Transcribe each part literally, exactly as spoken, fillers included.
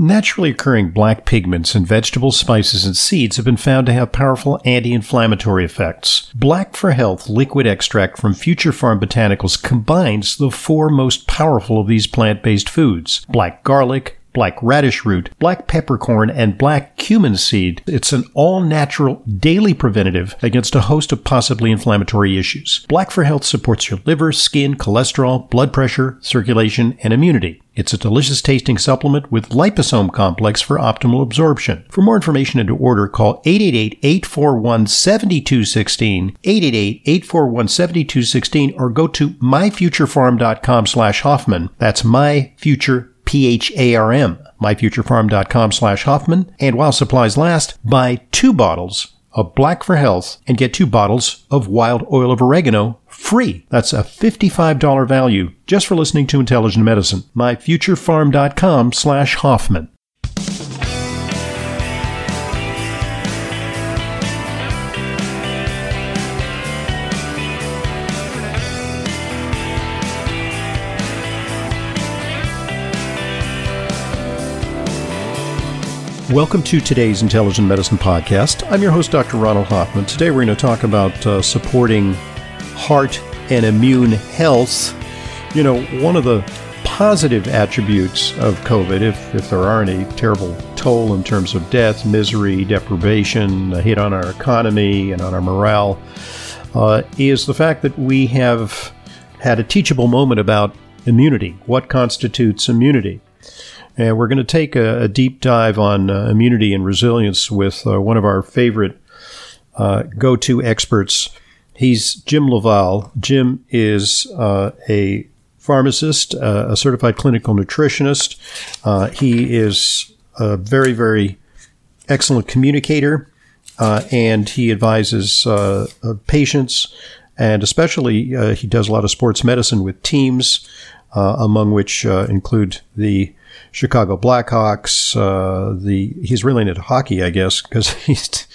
Naturally occurring black pigments in vegetables, spices, and seeds have been found to have powerful anti-inflammatory effects. Black for Health liquid extract from Future Farm Botanicals combines the four most powerful of these plant-based foods: black garlic, black radish root, black peppercorn, and black cumin seed. It's an all-natural daily preventative against a host of possibly inflammatory issues. Black for Health supports your liver, skin, cholesterol, blood pressure, circulation, and immunity. It's a delicious-tasting supplement with liposome complex for optimal absorption. For more information and to order, call eight eight eight, eight four one, seven two one six, eight eight eight, eight four one, seven two one six, or go to myfuturefarm.com slash Hoffman. That's myfuture. P H A R M, myfuturefarm.com slash Hoffman, and while supplies last, buy two bottles of Black for Health and get two bottles of Wild Oil of Oregano free. That's a fifty-five dollars value just for listening to Intelligent Medicine. myfuturefarm.com slash Hoffman. Welcome to today's Intelligent Medicine Podcast. I'm your host, Doctor Ronald Hoffman. Today we're going to talk about uh, supporting heart and immune health. You know, one of the positive attributes of COVID, if, if there are any, terrible toll in terms of death, misery, deprivation, a hit on our economy and on our morale, uh, is the fact that we have had a teachable moment about immunity. What constitutes immunity? And we're going to take a, a deep dive on uh, immunity and resilience with uh, one of our favorite uh, go-to experts. He's Jim LaValle. Jim is uh, a pharmacist, uh, a certified clinical nutritionist. Uh, he is a very, very excellent communicator, uh, and he advises uh, patients, and especially uh, he does a lot of sports medicine with teams, uh, among which uh, include the Chicago Blackhawks. Uh, the he's really into hockey, I guess, because he's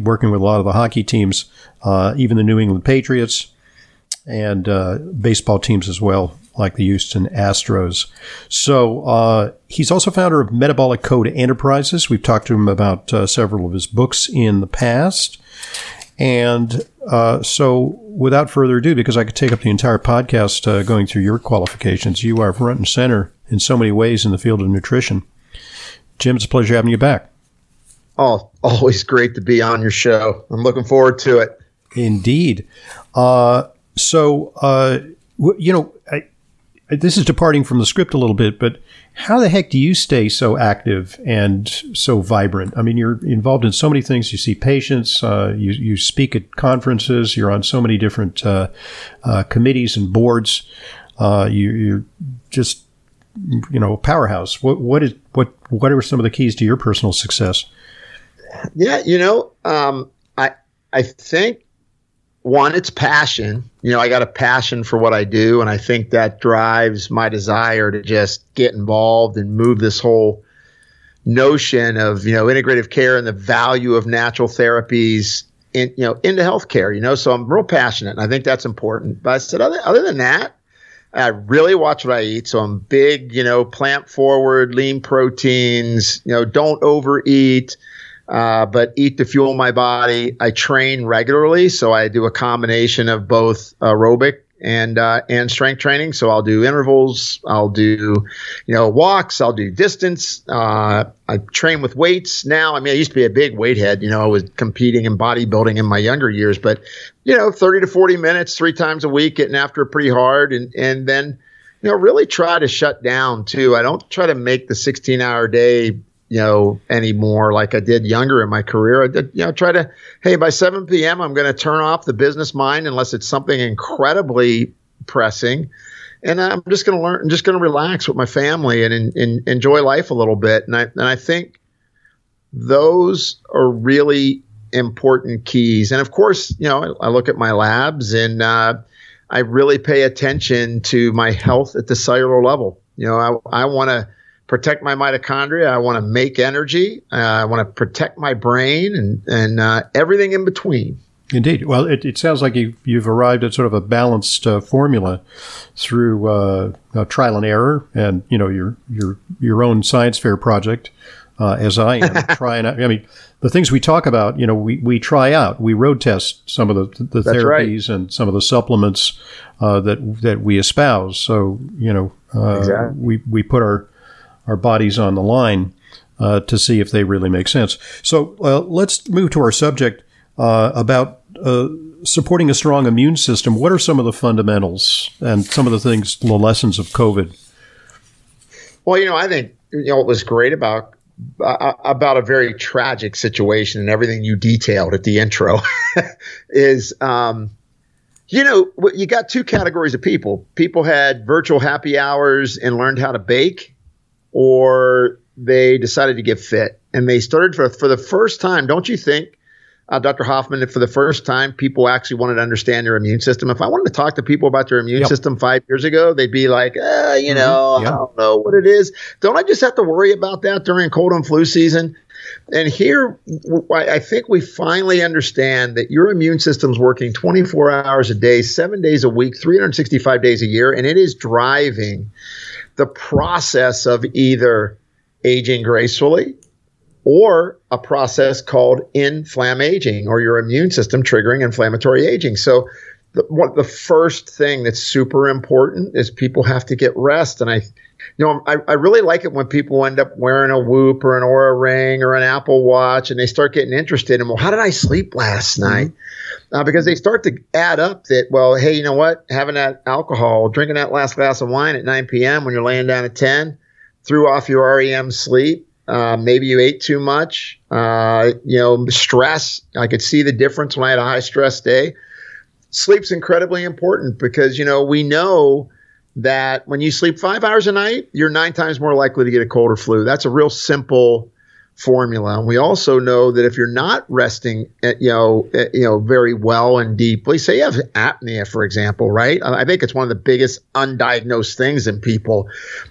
working with a lot of the hockey teams, uh, even the New England Patriots, and uh, baseball teams as well, like the Houston Astros. So uh, he's also founder of Metabolic Code Enterprises. We've talked to him about uh, several of his books in the past. And uh, so without further ado, because I could take up the entire podcast uh, going through your qualifications, you are front and center in so many ways in the field of nutrition. Jim, it's a pleasure having you back. Oh, always great to be on your show. I'm looking forward to it. Indeed. Uh, so, uh, w- you know, I, I, this is departing from the script a little bit, but how the heck do you stay so active and so vibrant? I mean, you're involved in so many things. You see patients, uh, you, you speak at conferences, you're on so many different uh, uh, committees and boards. Uh, you, you're just... you know, powerhouse. What, what is, what, what are some of the keys to your personal success? Yeah. You know, um, I, I think one, it's passion. You know, I got a passion for what I do. And I think that drives my desire to just get involved and move this whole notion of, you know, integrative care and the value of natural therapies in, you know, into healthcare, you know, so I'm real passionate and I think that's important. But I said, other, other than that, I really watch what I eat. So I'm big, you know, plant forward, lean proteins, you know, don't overeat, uh, but eat to fuel my body. I train regularly. So I do a combination of both aerobic and, uh, and strength training. So I'll do intervals. I'll do, you know, walks. I'll do distance. Uh, I train with weights now. I mean, I used to be a big weight head, you know, I was competing in bodybuilding in my younger years, but you know, thirty to forty minutes, three times a week, getting after it pretty hard. And, and then, you know, really try to shut down too. I don't try to make the sixteen hour day, you know, anymore like I did younger in my career. I did, you know, try to, hey, by seven p.m., I'm going to turn off the business mind unless it's something incredibly pressing. And I'm just going to learn, I'm just going to relax with my family and, and, and enjoy life a little bit. And I, and I think those are really important keys. And of course, you know, I, I look at my labs and uh, I really pay attention to my health at the cellular level. You know, I, I want to protect my mitochondria. I want to make energy. Uh, I want to protect my brain and, and uh, everything in between. Indeed. Well, it, it sounds like you've, you've arrived at sort of a balanced uh, formula through uh, uh, trial and error, and you know your your your own science fair project. Uh, as I am trying out. I mean, the things we talk about, you know, we, we try out, we road test some of the, the therapies right. and some of the supplements uh, that that we espouse. So, you know, uh, exactly. we, we put our, our bodies on the line uh, to see if they really make sense. So uh, let's move to our subject uh, about uh, supporting a strong immune system. What are some of the fundamentals and some of the things, the lessons of COVID? Well, you know, I think, you know, what was great about about a very tragic situation and everything you detailed at the intro is, um, you know, you got two categories of people. People had virtual happy hours and learned how to bake, or they decided to get fit. And they started for, for the first time, don't you think, uh, Doctor Hoffman, that for the first time, people actually wanted to understand their immune system? If I wanted to talk to people about their immune yep. system five years ago, they'd be like, eh, you know, mm-hmm. yeah. I don't know what it is. Don't I just have to worry about that during cold and flu season? And here, I think we finally understand that your immune system's working twenty-four hours a day, seven days a week, three hundred sixty-five days a year, and it is driving the process of either aging gracefully or a process called inflammaging, or your immune system triggering inflammatory aging. So the, what, the first thing that's super important is people have to get rest. And I, you know, I, I really like it when people end up wearing a Whoop or an Aura Ring or an Apple Watch, and they start getting interested in, well, how did I sleep last night? Uh, because they start to add up that, well, hey, you know what? Having that alcohol, drinking that last glass of wine at nine p.m. when you're laying down at ten threw off your R E M sleep. Uh, maybe you ate too much, uh, you know, stress. I could see the difference when I had a high stress day. Sleep's incredibly important because, you know, we know that when you sleep five hours a night, you're nine times more likely to get a cold or flu. That's a real simple formula. And we also know that if you're not resting, at, you know, at, you know, very well and deeply, say you have apnea, for example, right? I think it's one of the biggest undiagnosed things in people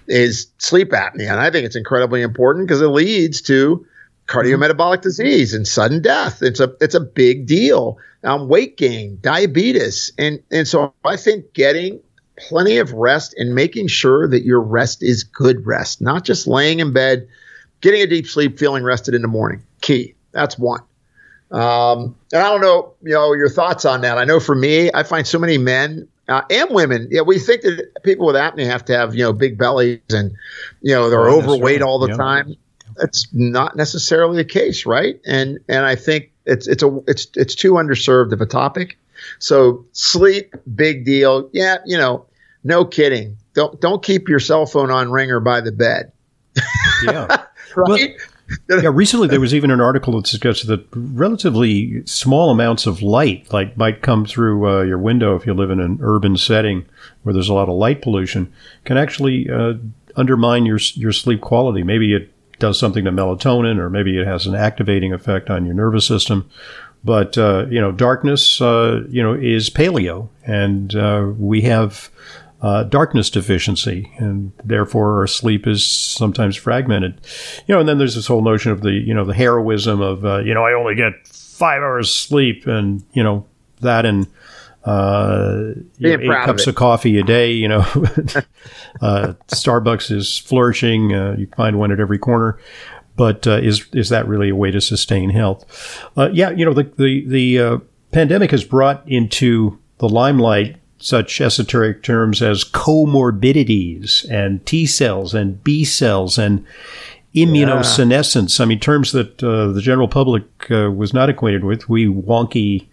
is sleep apnea. And I think it's incredibly important because it leads to cardiometabolic disease and sudden death. It's a it's a big deal. Um, weight gain, diabetes. And, and so I think getting plenty of rest and making sure that your rest is good rest, not just laying in bed, getting a deep sleep, feeling rested in the morning, key. That's one. Um, and I don't know, you know, your thoughts on that. I know for me, I find so many men uh, and women, you know, we think that people with apnea have to have, you know, big bellies and, you know, they're oh, overweight right. all the yeah. time. That's not necessarily the case, right? And and I think it's it's a it's it's too underserved of a topic. So sleep, big deal. Yeah, you know, no kidding. Don't don't keep your cell phone on ring or by the bed. Yeah. Right? Well, yeah, recently there was even an article that suggested that relatively small amounts of light like might come through uh, your window if you live in an urban setting where there's a lot of light pollution can actually uh, undermine your your sleep quality. Maybe it does something to melatonin, or maybe it has an activating effect on your nervous system. But, uh, you know, darkness, uh, you know, is paleo, and uh, we have Uh, darkness deficiency, and therefore our sleep is sometimes fragmented. You know, and then there's this whole notion of the, you know, the heroism of, uh, you know, I only get five hours sleep, and, you know, that and uh, you know, eight cups of, of coffee a day, you know. uh, Starbucks is flourishing. Uh, you find one at every corner. But uh, is is that really a way to sustain health? Uh, yeah, you know, the, the, the uh, pandemic has brought into the limelight such esoteric terms as comorbidities and T cells and B cells and immunosenescence. Yeah. I mean, terms that uh, the general public uh, was not acquainted with. We wonky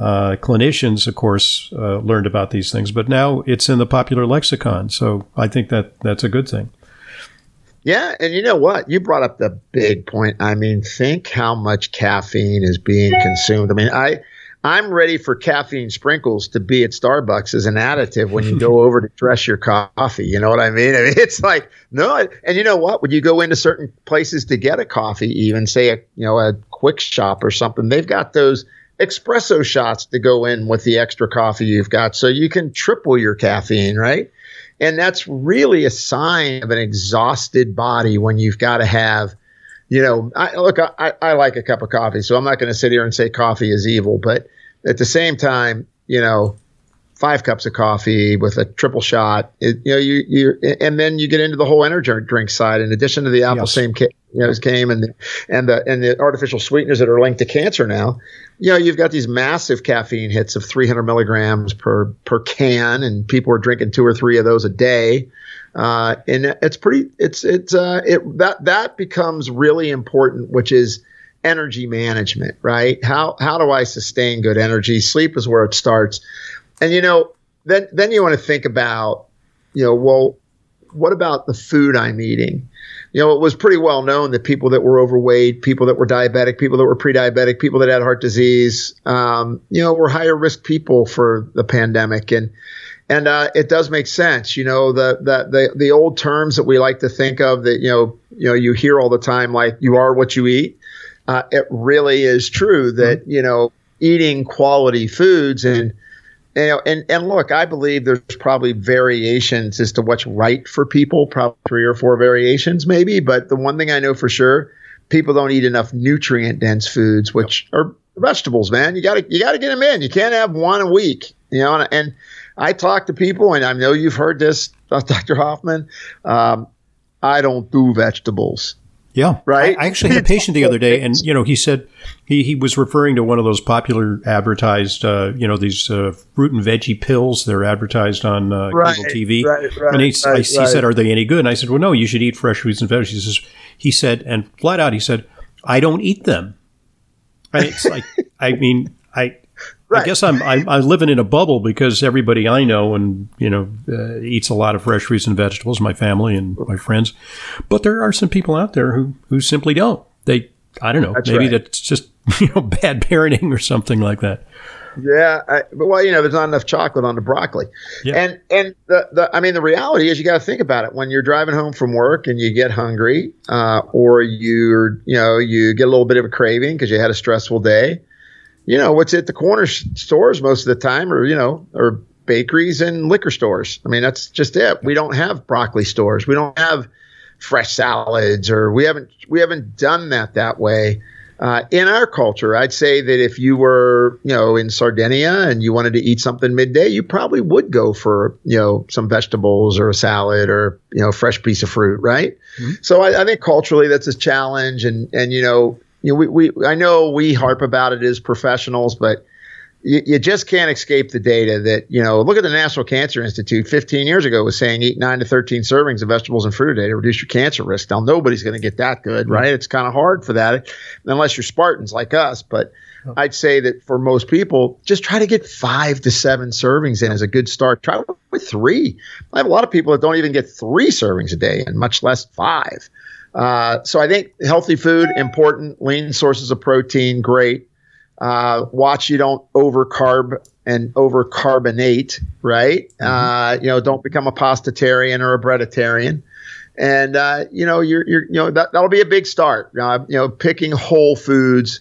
uh, clinicians, of course, uh, learned about these things, but now it's in the popular lexicon. So I think that that's a good thing. Yeah. And you know what? You brought up the big point. I mean, think how much caffeine is being consumed. I mean, I... I'm ready for caffeine sprinkles to be at Starbucks as an additive when you go over to dress your coffee. You know what I mean? I mean it's like, no. And you know what? When you go into certain places to get a coffee, even say a, you know, a quick shop or something, they've got those espresso shots to go in with the extra coffee you've got. So you can triple your caffeine, right? And that's really a sign of an exhausted body when you've got to have, you know, I, look, I, I like a cup of coffee, so I'm not going to sit here and say coffee is evil. But at the same time, you know, five cups of coffee with a triple shot, it, you know, you, you, and then you get into the whole energy drink side. In addition to the apple, yes. same, you know, came and the, and the, and the artificial sweeteners that are linked to cancer now, you know, you've got these massive caffeine hits of three hundred milligrams per, per can. And people are drinking two or three of those a day. Uh, and it's pretty, it's, it's, uh, it, that, that becomes really important, which is energy management, right? How, how do I sustain good energy? Sleep is where it starts. And, you know, then then you want to think about, you know, well, what about the food I'm eating? You know, it was pretty well known that people that were overweight, people that were diabetic, people that were pre-diabetic, people that had heart disease, um, you know, were higher risk people for the pandemic. And and uh, it does make sense. You know, the, the the the old terms that we like to think of that, you know, you know, you hear all the time, like you are what you eat. Uh, it really is true that, you know, eating quality foods and You know, and, and look, I believe there's probably variations as to what's right for people, probably three or four variations maybe. But the one thing I know for sure, people don't eat enough nutrient-dense foods, which are vegetables, man. You gotta you gotta get them in. You can't have one a week. You know, and, and I talk to people, and I know you've heard this, Doctor Hoffman. Um, I don't do vegetables. Yeah. Right. I actually had a patient the other day, and, you know, he said he, he was referring to one of those popular advertised, uh, you know, these uh, fruit and veggie pills. They're advertised on uh, right, cable T V. Right, right, and he, right, I, right. he said, are they any good? And I said, well, no, you should eat fresh fruits and veggies. He, says, he said, and flat out, he said, I don't eat them. And it's like, I mean, I right. I guess I'm, I'm I'm living in a bubble because everybody I know and, you know, uh, eats a lot of fresh fruits and vegetables, my family and my friends. But there are some people out there who, who simply don't. They, I don't know, that's maybe right. that's just, you know, bad parenting or something like that. Yeah. I, but well, you know, there's not enough chocolate on the broccoli. Yeah. And, and the, the, I mean, the reality is you got to think about it. When you're driving home from work and you get hungry uh, or you're, you know, you get a little bit of a craving because you had a stressful day. You know, what's at the corner stores most of the time or, you know, or bakeries and liquor stores. I mean, that's just it. We don't have broccoli stores. We don't have fresh salads or we haven't we haven't done that that way uh, in our culture. I'd say that if you were, you know, in Sardinia and you wanted to eat something midday, you probably would go for, you know, some vegetables or a salad or, you know, a fresh piece of fruit. Right. Mm-hmm. So I, I think culturally that's a challenge. And, and you know, You know, we, we I know we harp about it as professionals, but you, you just can't escape the data that, you know, look at the National Cancer Institute fifteen years ago was saying eat nine to thirteen servings of vegetables and fruit a day to reduce your cancer risk. Now, nobody's going to get that good, right? It's kind of hard for that unless you're Spartans like us. But I'd say that for most people, just try to get five to seven servings in as a good start. Try with three. I have a lot of people that don't even get three servings a day and much less five. Uh, so I think healthy food, important, lean sources of protein, great. Uh, watch you don't overcarb and overcarbonate, right? Mm-hmm. Uh, you know, don't become a pastatarian or a breaditarian. And, uh, you know, you're, you're, you know, that, that'll be a big start. Uh, you know, picking whole foods,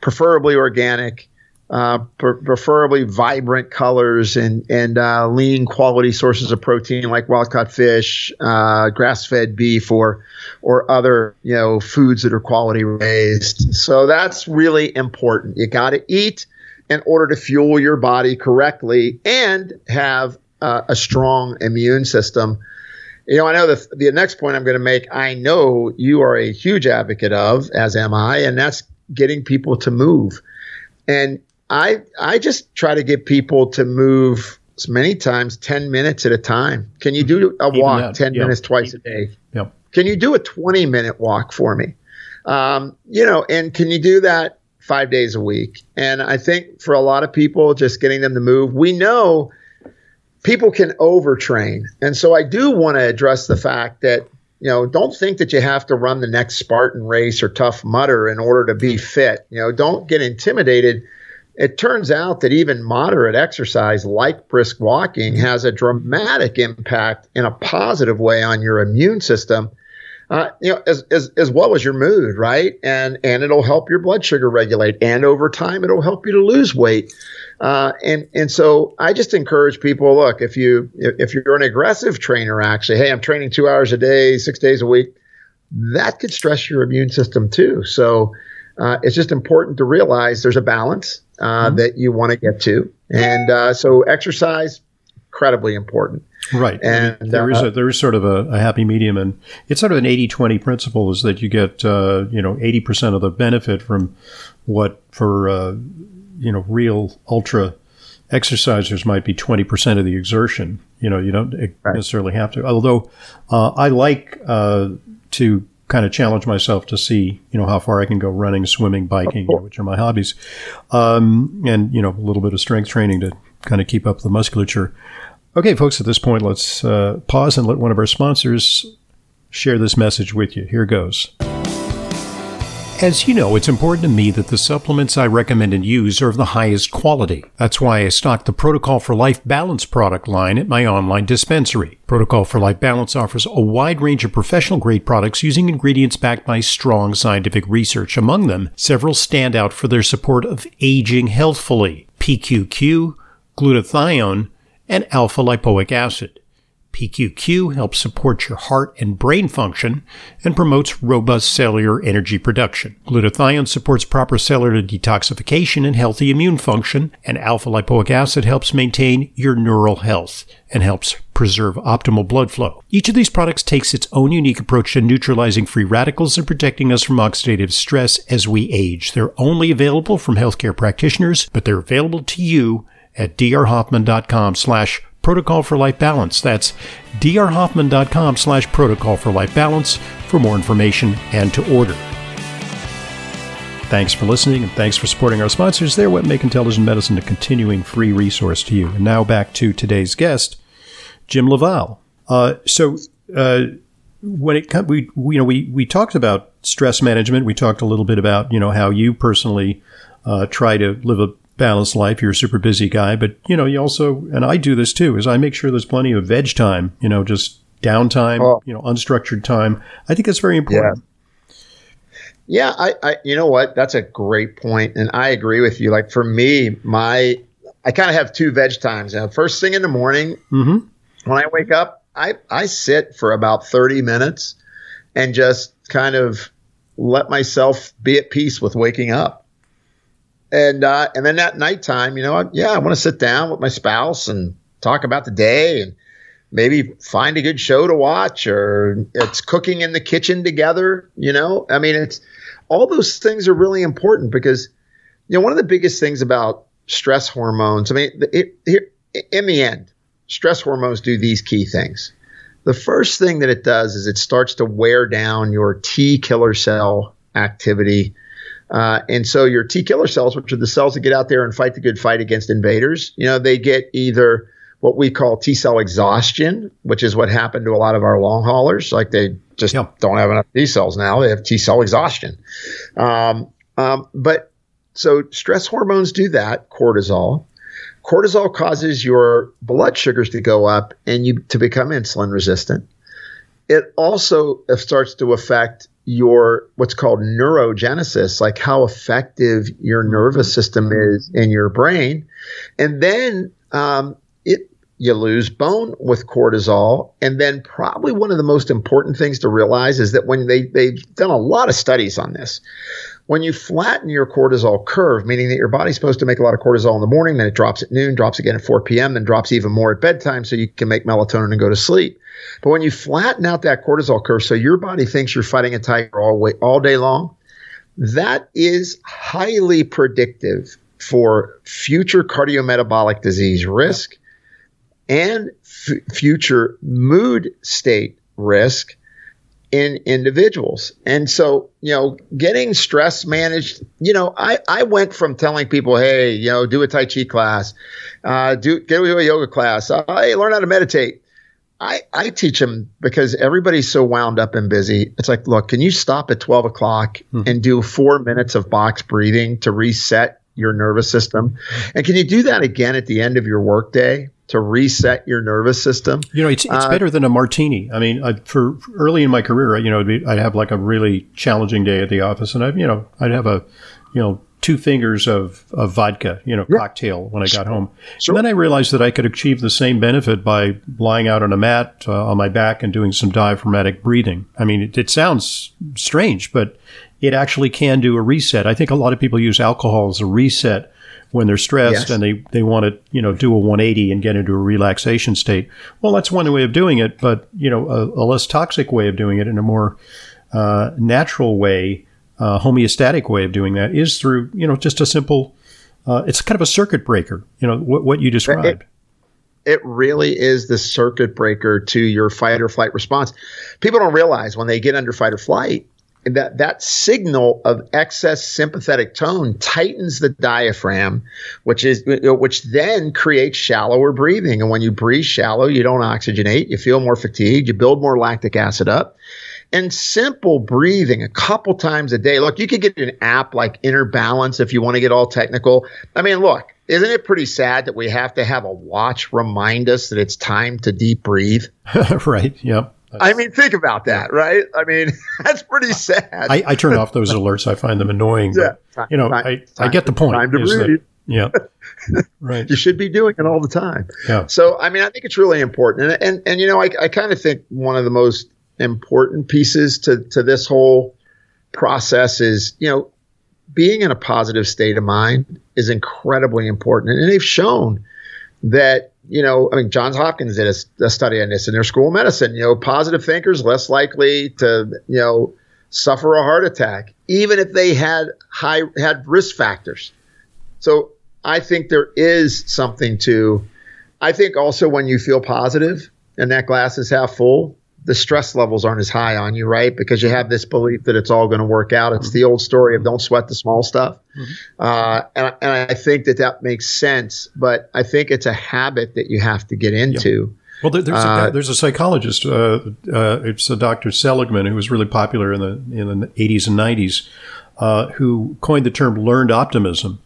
preferably organic, uh, pre- preferably vibrant colors and, and, uh, lean quality sources of protein like wild caught fish, uh, grass fed beef or, or other, you know, foods that are quality raised. So that's really important. You got to eat in order to fuel your body correctly and have uh, a strong immune system. You know, I know the, the next point I'm going to make, I know you are a huge advocate of, as am I, and that's getting people to move. And I I just try to get people to move many times, ten minutes at a time. Can you do a walk that, ten yep. minutes twice a day? Yep. Can you do a twenty minute walk for me? Um, you know, and can you do that five days a week? And I think for a lot of people, just getting them to move, we know people can overtrain. And so I do want to address the fact that, you know, don't think that you have to run the next Spartan race or Tough Mudder in order to be fit. You know, don't get intimidated. It turns out that even moderate exercise like brisk walking has a dramatic impact in a positive way on your immune system, uh, you know, as, as as well as your mood, right? And and it'll help your blood sugar regulate. And over time, it'll help you to lose weight. Uh, and and so I just encourage people, look, if, you, if you're an aggressive trainer, actually, hey, I'm training two hours a day, six days a week, that could stress your immune system too. So uh, it's just important to realize there's a balance. uh, mm-hmm. that you want to get to. And uh, so exercise, incredibly important. Right. And, and there uh, is a, there is sort of a, a happy medium, and it's sort of an eighty twenty principle, is that you get, uh, you know, eighty percent of the benefit from what for, uh, you know, real ultra exercisers might be twenty percent of the exertion. You know, you don't right. necessarily have to, although uh, I like uh, to kind of challenge myself to see, you know, how far I can go running, swimming, biking, you know, which are my hobbies. Um, and, you know, a little bit of strength training to kind of keep up the musculature. Okay, folks, at this point, let's uh, pause and let one of our sponsors share this message with you. Here goes. As you know, it's important to me that the supplements I recommend and use are of the highest quality. That's why I stock the Protocol for Life Balance product line at my online dispensary. Protocol for Life Balance offers a wide range of professional-grade products using ingredients backed by strong scientific research. Among them, several stand out for their support of aging healthfully: P Q Q, glutathione, and alpha-lipoic acid. P Q Q helps support your heart and brain function and promotes robust cellular energy production. Glutathione supports proper cellular detoxification and healthy immune function, and alpha-lipoic acid helps maintain your neural health and helps preserve optimal blood flow. Each of these products takes its own unique approach to neutralizing free radicals and protecting us from oxidative stress as we age. They're only available from healthcare practitioners, but they're available to you at drhoffman.com slash Protocol for Life Balance. That's drhoffman.com slash Protocol for Life Balance for more information and to order. Thanks for listening, and thanks for supporting our sponsors. They're what make Intelligent Medicine a continuing free resource to you. And now back to today's guest, Jim LaValle. Uh, so uh, when it comes, we, we you know we we talked about stress management. We talked a little bit about you know how you personally uh, try to live a balanced life. You're a super busy guy, but you know, you also, and I do this too, is I make sure there's plenty of veg time, you know, just downtime, oh. you know, unstructured time. I think that's very important. Yeah. yeah I, I, you know what, that's a great point. And I agree with you. Like for me, my, I kind of have two veg times. Now, first thing in the morning, mm-hmm. when I wake up, I, I sit for about thirty minutes and just kind of let myself be at peace with waking up. And uh, and then at nighttime, you know, I, yeah, I want to sit down with my spouse and talk about the day and maybe find a good show to watch, or it's cooking in the kitchen together. You know, I mean, it's all those things are really important because, you know, one of the biggest things about stress hormones, I mean, it, it, it, in the end, stress hormones do these key things. The first thing that it does is it starts to wear down your T killer cell activity. Uh, and so your T killer cells, which are the cells that get out there and fight the good fight against invaders, you know, they get either what we call T cell exhaustion, which is what happened to a lot of our long haulers. Like they just yeah. don't have enough T cells now. They have T cell exhaustion. Um, um, but so stress hormones do that, cortisol. Cortisol causes your blood sugars to go up and you to become insulin resistant. It also starts to affect your what's called neurogenesis, like how effective your nervous system is in your brain. And then um, it you lose bone with cortisol. And then probably one of the most important things to realize is that when they, they've done a lot of studies on this, when you flatten your cortisol curve, meaning that your body's supposed to make a lot of cortisol in the morning, then it drops at noon, drops again at four p.m., then drops even more at bedtime so you can make melatonin and go to sleep. But when you flatten out that cortisol curve, so your body thinks you're fighting a tiger all, way, all day long, that is highly predictive for future cardiometabolic disease risk and f- future mood state risk in individuals. And so, you know, getting stress managed, you know, I, I went from telling people, hey, you know, do a Tai Chi class, uh, do get to a yoga class, uh, hey, learn how to meditate. I, I teach them because everybody's so wound up and busy. It's like, look, can you stop at twelve o'clock hmm. and do four minutes of box breathing to reset your nervous system? And can you do that again at the end of your workday to reset your nervous system? You know, it's it's uh, better than a martini. I mean, I, for, for early in my career, you know, I'd, be, I'd have like a really challenging day at the office, and I, you know, I'd have a, you know, two fingers of, of vodka, you know, yeah. cocktail when I got home. Sure. And then I realized that I could achieve the same benefit by lying out on a mat uh, on my back and doing some diaphragmatic breathing. I mean, it, it sounds strange, but it actually can do a reset. I think a lot of people use alcohol as a reset when they're stressed yes. and they, they want to, you know, do a one eighty and get into a relaxation state. Well, that's one way of doing it, but, you know, a, a less toxic way of doing it and a more uh, natural way, uh, homeostatic way of doing that is through, you know, just a simple, uh, it's kind of a circuit breaker, you know, what, what you described. It, it really is the circuit breaker to your fight or flight response. People don't realize when they get under fight or flight, that that signal of excess sympathetic tone tightens the diaphragm, which is which then creates shallower breathing. And when you breathe shallow, you don't oxygenate, you feel more fatigued, you build more lactic acid up. And simple breathing a couple times a day. Look, you could get an app like Inner Balance if you want to get all technical. I mean, look, isn't it pretty sad that we have to have a watch remind us that it's time to deep breathe? Right, yep. I mean, think about that, right? I mean, that's pretty sad. I, I turn off those alerts. I find them annoying. Yeah, but, you know, time, I, time, I get the point. Time to breathe. That, yeah. Right. You should be doing it all the time. Yeah. So, I mean, I think it's really important. And, and, and you know, I, I kind of think one of the most important pieces to, to this whole process is, you know, being in a positive state of mind is incredibly important. And they've shown that, you know, I mean, Johns Hopkins did a, a study on this in their school of medicine. You know, positive thinkers less likely to, you know, suffer a heart attack, even if they had high had risk factors. So I think there is something to. I think also when you feel positive and that glass is half full, the stress levels aren't as high on you, right? Because you have this belief that it's all going to work out. It's the old story of don't sweat the small stuff. Mm-hmm. Uh, and, and I think that that makes sense, but I think it's a habit that you have to get into. Yeah. Well, there, there's, uh, a, there's a psychologist, uh, uh, it's a Doctor Seligman, who was really popular in the, in the eighties and nineties, uh, who coined the term learned optimism.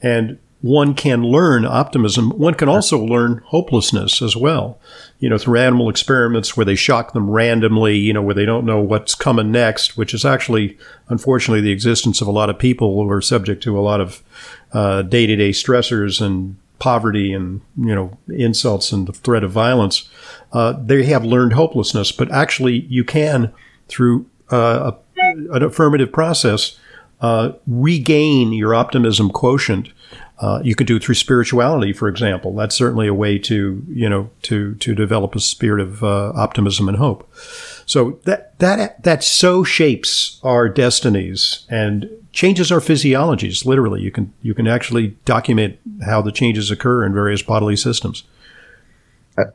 And one can learn optimism. One can also learn hopelessness as well, you know, through animal experiments where they shock them randomly, you know, where they don't know what's coming next, which is actually, unfortunately, the existence of a lot of people who are subject to a lot of uh, day-to-day stressors and poverty and, you know, insults and the threat of violence. Uh, they have learned hopelessness, but actually you can, through uh, a, an affirmative process, uh, regain your optimism quotient. Uh, you could do it through spirituality, for example. That's certainly a way to, you know, to, to develop a spirit of uh, optimism and hope. So that that that so shapes our destinies and changes our physiologies. Literally, you can you can actually document how the changes occur in various bodily systems.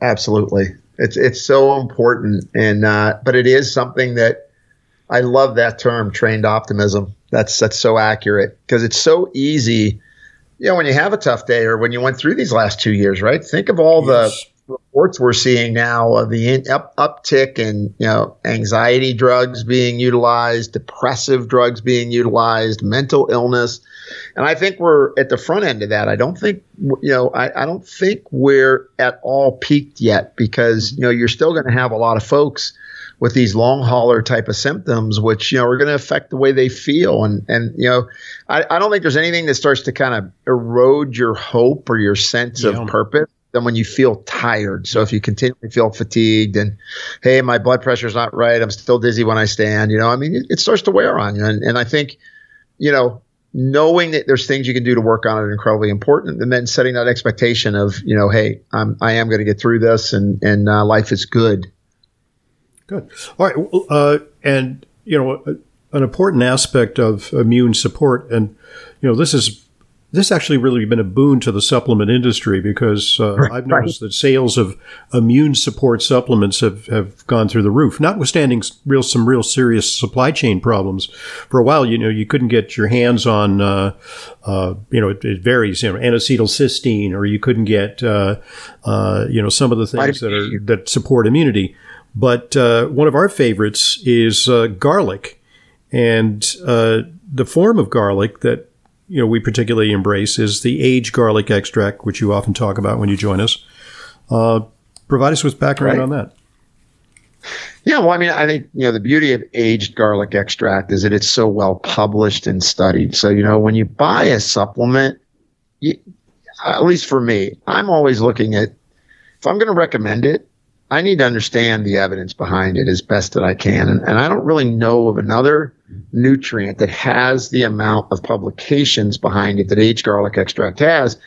Absolutely, it's it's so important, and uh, but it is something that I love that term, trained optimism. That's that's so accurate because it's so easy. Yeah, you know, when you have a tough day or when you went through these last two years, right? Think of all yes. the reports we're seeing now of the in, up, uptick in, you know, anxiety drugs being utilized, depressive drugs being utilized, mental illness. And I think we're at the front end of that. I don't think, you know, I, I don't think we're at all peaked yet because, you know, you're still going to have a lot of folks with these long hauler type of symptoms, which, you know, are going to affect the way they feel. And, and you know, I, I don't think there's anything that starts to kind of erode your hope or your sense yeah. of purpose than when you feel tired. So if you continually feel fatigued and, hey, my blood pressure's not right, I'm still dizzy when I stand, you know, I mean, it, it starts to wear on you. And, and I think, you know, knowing that there's things you can do to work on it are incredibly important. And then setting that expectation of, you know, hey, I'm, I am going to get through this and, and uh, life is good. Good. All right. Uh, and, you know, an important aspect of immune support, and, you know, this is this actually really been a boon to the supplement industry because uh, right. I've noticed right. that sales of immune support supplements have, have gone through the roof, notwithstanding real some real serious supply chain problems. For a while, you know, you couldn't get your hands on, uh, uh, you know, it, it varies, you know, N-acetylcysteine, or you couldn't get, uh, uh, you know, some of the things that are that support immunity. But uh, one of our favorites is uh, garlic, and uh, the form of garlic that you know we particularly embrace is the aged garlic extract, which you often talk about when you join us. Uh, provide us with background right. on that. Yeah, well, I mean, I think, you know, the beauty of aged garlic extract is that it's so well published and studied. So, you know, when you buy a supplement, you, at least for me, I'm always looking at, if I'm going to recommend it, I need to understand the evidence behind it as best that I can. And, and I don't really know of another nutrient that has the amount of publications behind it that aged garlic extract has.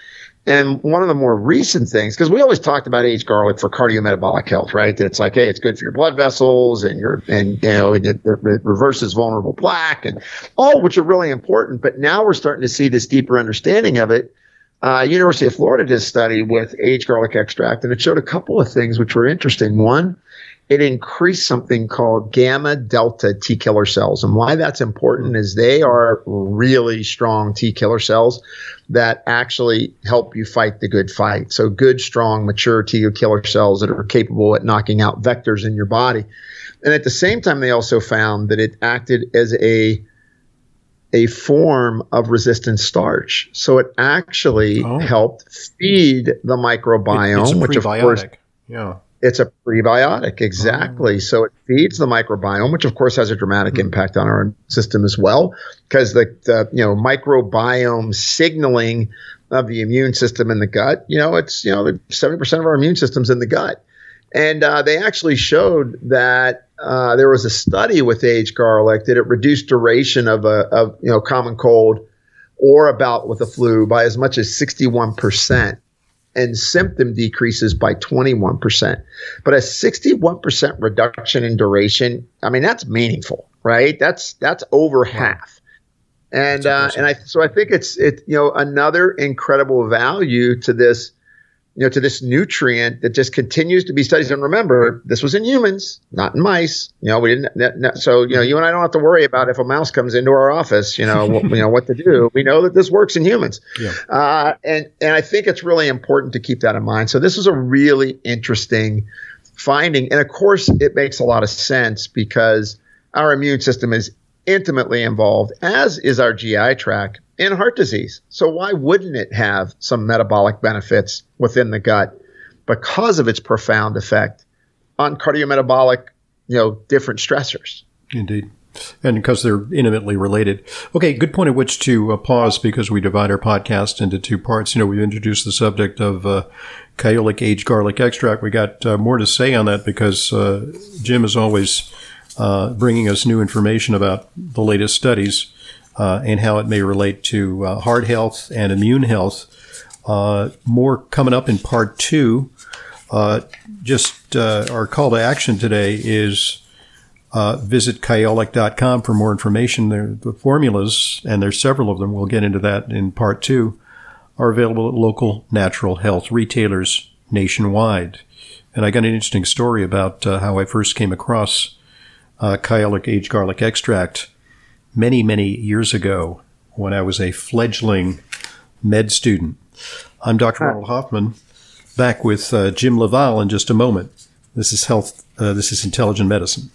And one of the more recent things, because we always talked about aged garlic for cardiometabolic health, right? That it's like, hey, it's good for your blood vessels and your, and, you know, it, it reverses vulnerable plaque and all, which are really important. But now we're starting to see this deeper understanding of it. Uh, University of Florida did a study with aged garlic extract, and it showed a couple of things which were interesting. One, it increased something called gamma delta T killer cells. And why that's important is they are really strong T killer cells that actually help you fight the good fight. So good, strong, mature T killer cells that are capable at knocking out vectors in your body. And at the same time, they also found that it acted as a a form of resistant starch. So it actually oh. helped feed the microbiome. It, it's a which prebiotic. Of course, yeah. It's a prebiotic, exactly. Oh. So it feeds the microbiome, which of course has a dramatic mm-hmm. impact on our system as well, because the, the you know microbiome signaling of the immune system in the gut, you know, it's, you know, seventy percent of our immune system's in the gut. And uh, they actually showed that uh, there was a study with aged garlic that it reduced duration of a of you know common cold or a bout with the flu by as much as sixty-one percent, and symptom decreases by twenty-one percent. But a sixty-one percent reduction in duration, I mean, that's meaningful, right? That's that's over half. And uh, and I so I think it's it you know another incredible value to this. You know, to this nutrient that just continues to be studied. And remember, this was in humans, not in mice. You know, we didn't. So, you know, you and I don't have to worry about if a mouse comes into our office. You know, you know what to do. We know that this works in humans. Yeah. Uh, and and I think it's really important to keep that in mind. So this is a really interesting finding, and of course, it makes a lot of sense because our immune system is intimately involved, as is our G I tract, in heart disease. So why wouldn't it have some metabolic benefits within the gut because of its profound effect on cardiometabolic, you know, different stressors? Indeed. And because they're intimately related. Okay, good point at which to uh, pause, because we divide our podcast into two parts. You know, we've introduced the subject of uh, Kyolic aged garlic extract. We got uh, more to say on that because uh, Jim is always uh, bringing us new information about the latest studies. Uh, and how it may relate to uh, heart health and immune health. Uh, more coming up in part two. Uh, just uh, our call to action today is uh, visit kyolic dot com for more information. There, the formulas, and there's several of them, we'll get into that in part two, are available at local natural health retailers nationwide. And I got an interesting story about uh, how I first came across uh, Kyolic aged garlic extract many, many years ago when I was a fledgling med student. I'm Doctor Ronald Hoffman, back with uh, Jim LaValle in just a moment. This is Health. Uh, this is Intelligent Medicine.